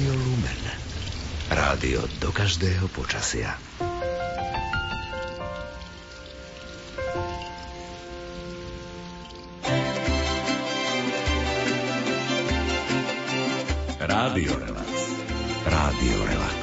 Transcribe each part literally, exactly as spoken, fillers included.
Rádio Lumen. Rádio do každého počasia. Rádio Relax. Rádio Relax.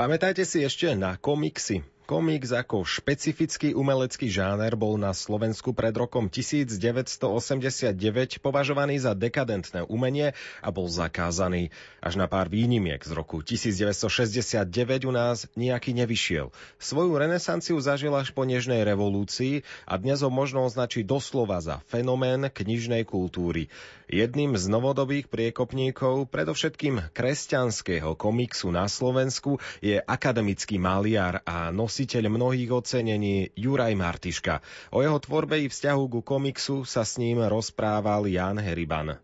Pamätajte si ešte na komiksy. Komiks ako špecifický umelecký žáner bol na Slovensku pred rokom devätnásť osemdesiatdeväť považovaný za dekadentné umenie a bol zakázaný. Až na pár výnimiek z roku devätnásť šesťdesiatdeväť u nás nejaký nevyšiel. Svoju renesanciu zažil až po nežnej revolúcii a dnes ho možno označiť doslova za fenomén knižnej kultúry. Jedným z novodobých priekopníkov predovšetkým kresťanského komiksu na Slovensku je akademický maliar a nos Nositeľ mnohých ocenení Juraj Martiška. O jeho tvorbe i vzťahu ku komiksu sa s ním rozprával Jan Heriban.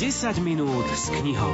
desať minút s knihou.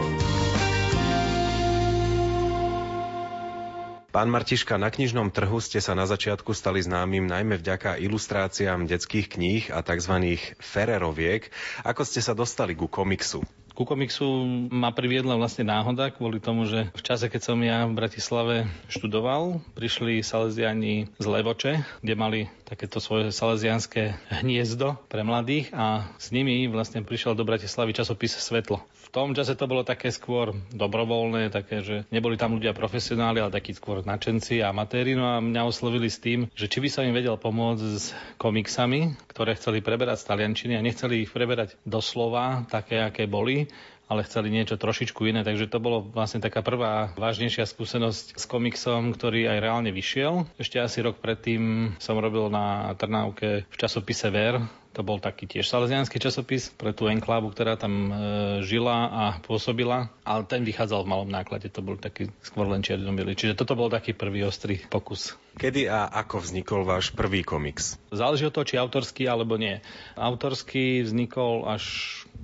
Pán Martiška, na knižnom trhu ste sa na začiatku stali známym najmä vďaka ilustráciám detských kníh a tzv. Fereroviek. Ako ste sa dostali ku komiksu? Ku komiksu ma priviedla vlastne náhoda kvôli tomu, že v čase, keď som ja v Bratislave študoval, prišli saleziani z Levoče, kde mali takéto svoje salezianské hniezdo pre mladých a s nimi vlastne prišiel do Bratislavy časopis Svetlo. V tom čase to bolo také skôr dobrovoľné, také, že neboli tam ľudia profesionáli, ale takí skôr nadšenci a amatéri. No a mňa oslovili s tým, že či by som im vedel pomôcť s komiksami, ktoré chceli preberať z taliančiny a nechceli ich preberať doslova, také, aké boli, ale chceli niečo trošičku iné, takže to bolo vlastne taká prvá vážnejšia skúsenosť s komiksom, ktorý aj reálne vyšiel. Ešte asi rok predtým som robil na Trnávke v časopise Ver. To bol taký tiež salesiánsky časopis pre tú enklávu, ktorá tam e, žila a pôsobila, ale ten vychádzal v malom náklade, to bol taký skôr len čierno-biely. Čiže toto bol taký prvý ostrý pokus. Kedy a ako vznikol váš prvý komiks? Záleží od toho, či autorský alebo nie. Autorský vznikol až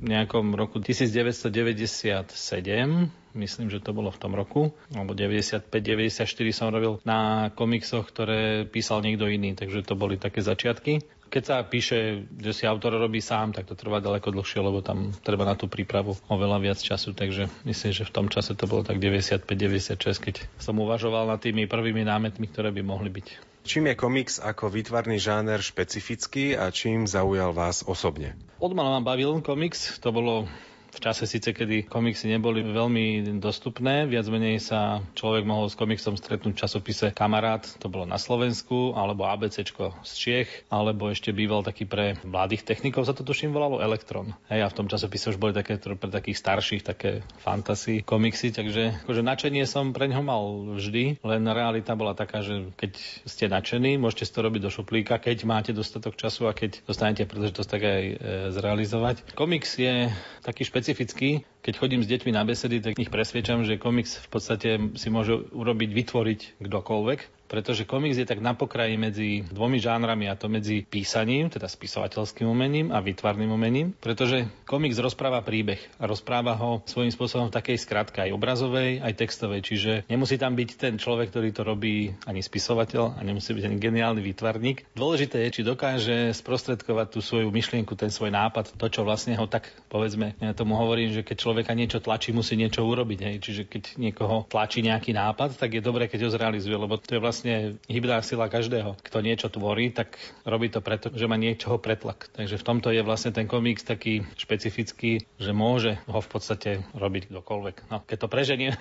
v nejakom roku devätnásť deväťdesiatsedem, myslím, že to bolo v tom roku, alebo deväťdesiatpäť deväťdesiatštyri som robil na komiksoch, ktoré písal niekto iný, takže to boli také začiatky. Keď sa píše, že si autor robí sám, tak to trvá ďaleko dlhšie, lebo tam treba na tú prípravu oveľa viac času, takže myslím, že v tom čase to bolo tak deväťdesiatpäť deväťdesiatšesť, keď som uvažoval nad tými prvými námetmi, ktoré by mohli byť. Čím je komiks ako výtvarný žáner špecifický a čím zaujal vás osobne? Odmala ma bavil komiks, to bolo v čase síce, kedy komiksy neboli veľmi dostupné, viac menej sa človek mohol s komiksom stretnúť v časopise Kamarát, to bolo na Slovensku, alebo ABCčko z Čiech, alebo ešte býval taký pre mladých technikov, sa to tuším volalo Elektron. Hej, a v tom časopise už boli také pre takých starších, také fantasy komiksy, takže akože nadšenie som pre ňo mal vždy, len realita bola taká, že keď ste nadšení, môžete si to robiť do šuplíka, keď máte dostatok času a keď dostanete príležitosť tak aj zrealizovať. Komiks je taký špecifický. Specificky, keď chodím s deťmi na besedy, tak ich presviečam, že komiks v podstate si môže urobiť, vytvoriť kdokoľvek. Pretože komiks je tak na pokraji medzi dvomi žánrami, a to medzi písaním, teda spisovateľským umením a výtvarným umením, pretože komiks rozpráva príbeh a rozpráva ho svojím spôsobom v takej skratke aj obrazovej, aj textovej, čiže nemusí tam byť ten človek, ktorý to robí, ani spisovateľ, a nemusí byť ani geniálny výtvarník. Dôležité je, či dokáže sprostredkovať tú svoju myšlienku, ten svoj nápad, to čo vlastne ho tak, povedzme, ja tomu hovorím, že keď človeka niečo tlačí, musí niečo urobiť, hej. Čiže keď niekoho tlačí nejaký nápad, tak je dobré, keď ho zrealizuje, lebo to je vlastne Vlastne hybná sila každého. Kto niečo tvorí, tak robí to preto, že má niečoho pretlak. Takže v tomto je vlastne ten komiks taký špecifický, že môže ho v podstate robiť kdokoľvek. No, keď to prežením,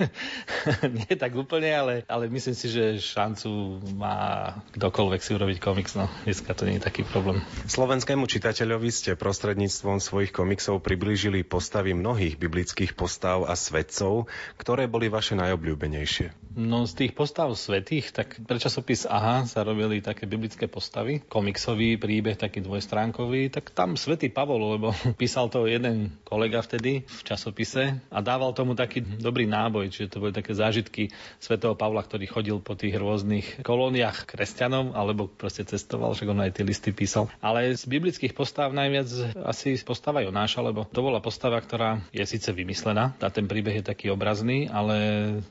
nie tak úplne, ale, ale myslím si, že šancu má kdokoľvek si urobiť komiks. No, dneska to nie je taký problém. Slovenskému čitateľovi ste prostredníctvom svojich komiksov priblížili postavy mnohých biblických postav a svetcov, ktoré boli vaše najobľúbenejšie. No, z tých postav svätých, tak pre časopis Aha sa robili také biblické postavy, komiksový príbeh, taký dvojstránkový, tak tam svätý Pavol, lebo písal to jeden kolega vtedy v časopise a dával tomu taký dobrý náboj, čiže to boli také zážitky svätého Pavla, ktorý chodil po tých rôznych kolóniách kresťanov, alebo proste cestoval, však on aj tie listy písal. Ale z biblických postav najviac asi postava Jonáša, lebo to bola postava, ktorá je síce vymyslená, a ten príbeh je taký obrazný, ale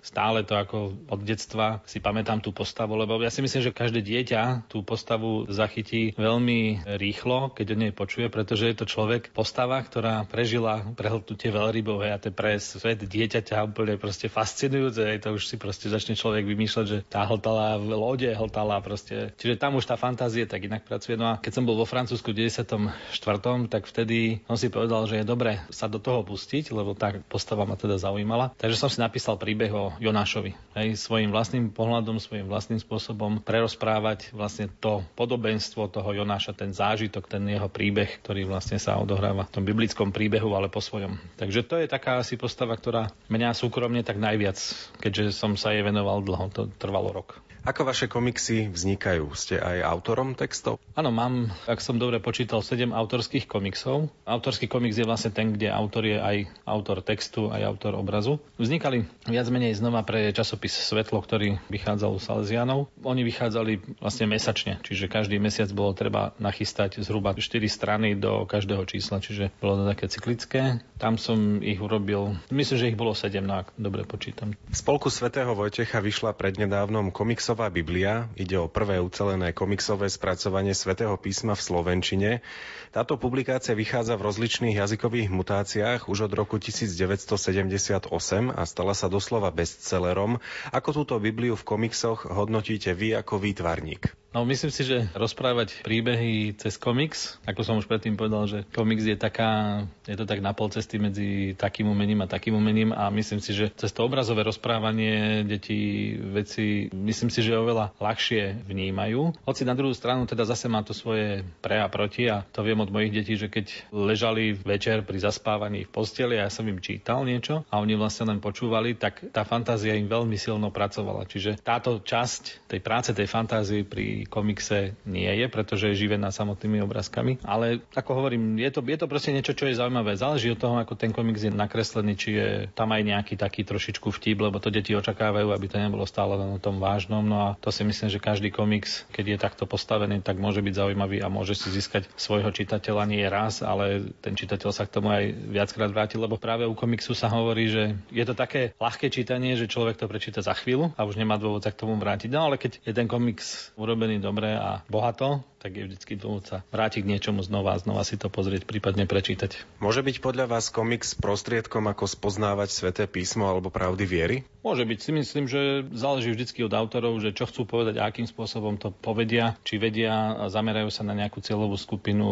stále to ako od detstva si pamätám tú postavu, postavu, lebo ja si myslím, že každé dieťa tú postavu zachytí veľmi rýchlo, keď o nej počuje, pretože je to človek, postava, ktorá prežila prehltnutie veľrybov, a to je pre svet dieťaťa úplne proste fascinujúce, hej, to už si proste začne človek vymýšľať, že tá hltala v lode, hltala proste. Čiže tam už tá fantázie tak inak pracuje. No a keď som bol vo Francúzsku v deväťdesiatom štvrtom, tak vtedy som si povedal, že je dobre sa do toho pustiť, lebo tá postava ma teda zaujímala. Takže som si napísal príbeh o Jonášovi, hej, svojím vlastným pohľadom, svojím vlastným spôsobom prerozprávať vlastne to podobenstvo toho Jonáša, ten zážitok, ten jeho príbeh, ktorý vlastne sa odohráva v tom biblickom príbehu, ale po svojom. Takže to je taká asi postava, ktorá mňa súkromne tak najviac, keďže som sa jej venoval dlho, to trvalo rok. Ako vaše komiksy vznikajú? Ste aj autorom textov? Áno, mám, ak som dobre počítal, sedem autorských komiksov. Autorský komiks je vlastne ten, kde autor je aj autor textu, aj autor obrazu. Vznikali viac menej znova pre časopis Svetlo, ktorý vychádzal u Salesiánov. Oni vychádzali vlastne mesačne, čiže každý mesiac bolo treba nachystať zhruba štyri strany do každého čísla, čiže bolo to také cyklické. Tam som ich urobil, myslím, že ich bolo sedem, ak dobre počítam. V Spolku svätého Vojtecha vyšla prednedávnom komiksov Biblia. Ide o prvé ucelené komiksové spracovanie svätého písma v slovenčine. Táto publikácia vychádza v rozličných jazykových mutáciách už od roku devätnásťstosedemdesiatosem a stala sa doslova bestsellerom. Ako túto Bibliu v komiksoch hodnotíte vy ako výtvarník? No, myslím si, že rozprávať príbehy cez komiks, ako som už predtým povedal, že komiks je taká, je to tak na pol cesty medzi takým umením a takým umením, a myslím si, že cez to obrazové rozprávanie deti veci, myslím si, že oveľa ľahšie vnímajú. Hoci na druhú stranu teda zase má to svoje pre a proti, a to viem od mojich detí, že keď ležali večer pri zaspávaní v posteli a ja som im čítal niečo a oni vlastne len počúvali, tak tá fantázia im veľmi silno pracovala. Čiže táto časť tej práce, tej fantázie pri komikse nie je, pretože je živená samotnými obrázkami, ale ako hovorím, je to, je to proste niečo, čo je zaujímavé. Záleží od toho, ako ten komiks je nakreslený, či je tam aj nejaký taký trošičku vtip, lebo to deti očakávajú, aby to nebolo stále len o tom vážnom. No a to si myslím, že každý komiks, keď je takto postavený, tak môže byť zaujímavý a môže si získať svojho čitateľa nie raz, ale ten čitateľ sa k tomu aj viackrát vráti, lebo práve u komiksu sa hovorí, že je to také ľahké čítanie, že človek to prečíta za chvíľu a už nemá dôvod sa k tomu vrátiť. No ale keď je ten komiks urobený dobre a bohato, tak je vždycky dôvod sa vrátiť k niečomu znova a znova si to pozrieť, prípadne prečítať. Môže byť podľa vás komiks prostriedkom, ako spoznávať sväté písmo alebo pravdy viery? Môže byť, si myslím, že záleží vždycky od autorov, že čo chcú povedať a akým spôsobom to povedia, či vedia a zamerajú sa na nejakú cieľovú skupinu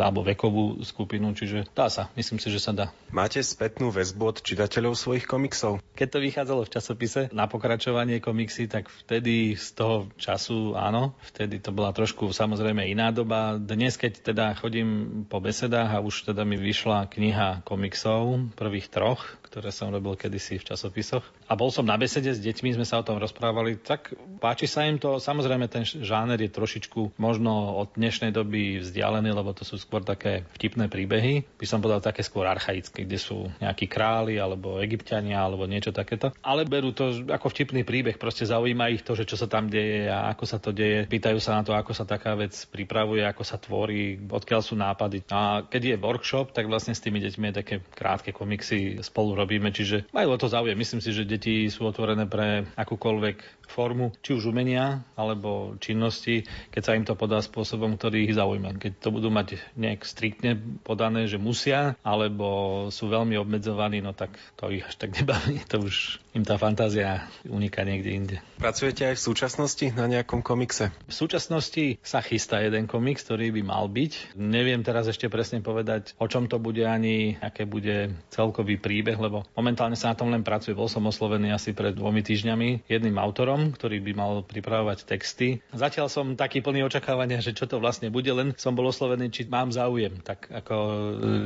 alebo vekovú skupinu, čiže dá sa, myslím si, že sa dá. Máte spätnú väzbu od čitateľov svojich komiksov? Keď to vychádzalo v časopise na pokračovanie komiksy, tak vtedy z toho času, áno, vtedy to bola trošku samozrejme iná doba. Dnes, keď teda chodím po besedách a už teda mi vyšla kniha komiksov, prvých troch, ktoré som robil kedysi v časopisoch, a bol som na besede s deťmi, sme sa o tom rozprávali, tak páči sa im to. Samozrejme, ten žáner je trošičku možno od dnešnej doby vzdialený, lebo to sú skôr také vtipné príbehy. By som povedal také skôr archaické, kde sú nejakí králi alebo Egypťania alebo niečo takéto. Ale berú to ako vtipný príbeh, proste zaujíma ich to, že čo sa tam deje a ako sa to deje. Pýtajú sa na to, ako sa taká vec pripravuje, ako sa tvorí, odkiaľ sú nápady. A keď je workshop, tak vlastne s tými deťmi je také krátke komiksy spolu robíme, čiže majú o to záujem. Myslím si, že deti sú otvorené pre akúkoľvek formu, či už umenia, alebo činnosti, keď sa im to podá spôsobom, ktorý ich zaujíma. Keď to budú mať nejak striktne podané, že musia, alebo sú veľmi obmedzovaní, no tak to ich až tak nebaví. To už im tá fantázia uniká niekde inde. Pracujete aj v súčasnosti na nejakom komikse? V súčasnosti sa chystá jeden komiks, ktorý by mal byť. Neviem teraz ešte presne povedať, o čom to bude ani aké bude celkový príbeh, lebo momentálne sa na tom len pracuje. Bol som oslovený asi pred dvomi týždňami jedným autorom, ktorý by mal pripravovať texty. Zatiaľ som taký plný očakávania, že čo to vlastne bude, len som bol oslovený, či mám záujem. Tak ako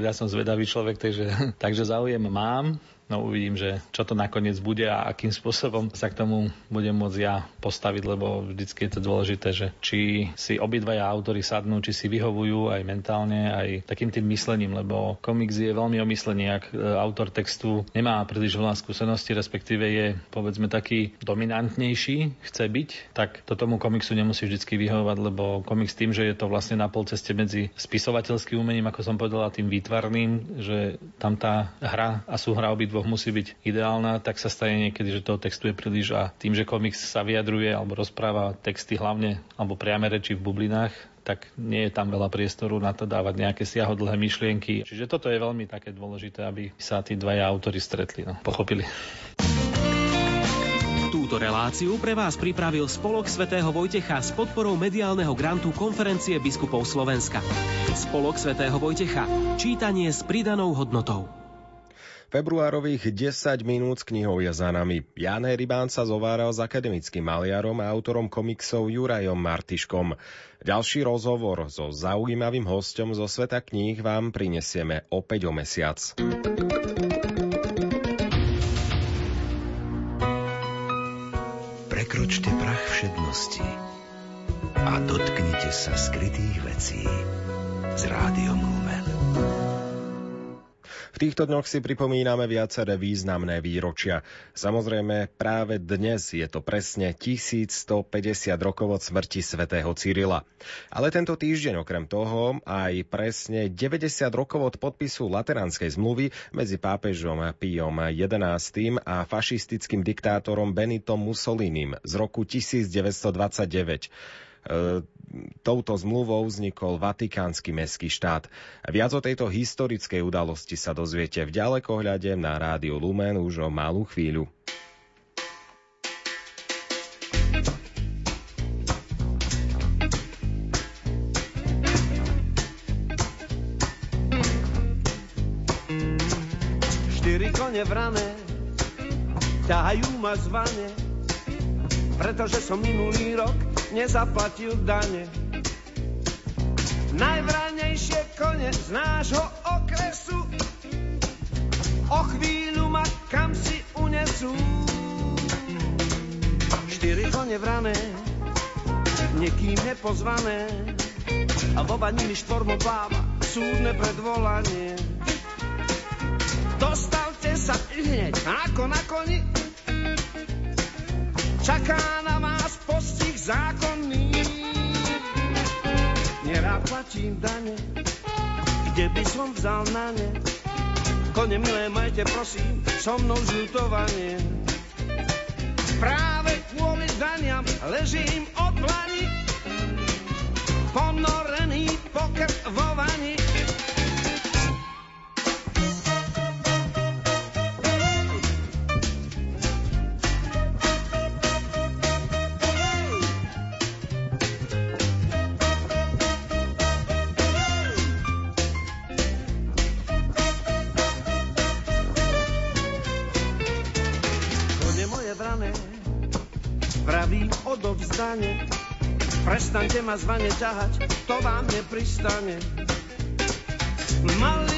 ja som zvedavý človek, takže, takže záujem mám. No uvidím, že čo to nakoniec bude a akým spôsobom sa k tomu budem môcť ja postaviť, lebo vždycky je to dôležité, že či si obidvaja autori sadnú, či si vyhovujú aj mentálne, aj takým tým myslením, lebo komiks je veľmi o myslení, ak autor textu nemá príliš veľa skúsenosti, respektíve je povedzme taký dominantnejší, chce byť, tak to tomu komiksu nemusí vždycky vyhovovať, lebo komiks tým, že je to vlastne na polceste medzi spisovateľským umením, ako som povedala, tým výtvarným, že tam tá hra a súhra obidvoch komiksov musí byť ideálna, tak sa stane niekedy, že toho textu je príliš a tým, že komiks sa vyjadruje alebo rozpráva texty hlavne alebo priame reči v bublinách, tak nie je tam veľa priestoru na to dávať nejaké siahodlhé myšlienky. Čiže toto je veľmi také dôležité, aby sa tí dvaja autori stretli, no, pochopili. Túto reláciu pre vás pripravil Spolok svätého Vojtecha s podporou mediálneho grantu Konferencie biskupov Slovenska. Spolok svätého Vojtecha. Čítanie s pridanou hodnotou. Februárových desať minút s knihou je za nami. Jan Heriban sa zováral s akademickým maliarom a autorom komiksov Jurajom Martiškom. Ďalší rozhovor so zaujímavým hosťom zo sveta kníh vám prinesieme opäť o mesiac. Prekročte prach všednosti a dotknite sa skrytých vecí s Rádiom Lumen. V týchto dňoch si pripomíname viaceré významné výročia. Samozrejme, práve dnes je to presne tisícstopäťdesiat rokov od smrti svätého Cyrila. Ale tento týždeň okrem toho aj presne deväťdesiat rokov od podpisu Lateranskej zmluvy medzi pápežom Piom jedenásty a fašistickým diktátorom Benitom Mussolinim z roku devätnásť dvadsaťdeväť. Touto zmluvou vznikol Vatikánsky mestský štát. Viac o tejto historickej udalosti sa dozviete v ďalekohľade na Rádiu Lumen už o malú chvíľu. Štyri kone vrané ťahajú ma zvane, pretože som minulý rok nezaplatil dane. Najvranejšie kone z nášho okresu o chvíľu ma kam si unesú. Štyri kone vrané, niekým nepozvané, a voba nimi štvormo báva súdne predvolanie. Dostavte sa hneď ako na koni, čaká na vás postih zákonný. Nerád platím dane, kde by som vzal na ne. Kone milé majte, prosím, so mnou zľutovanie. Práve kvôli daniam ležím od dlani, ponorený po krv vo vani. Prestaňte ma zvane ťahať, to vám nepristane. Malé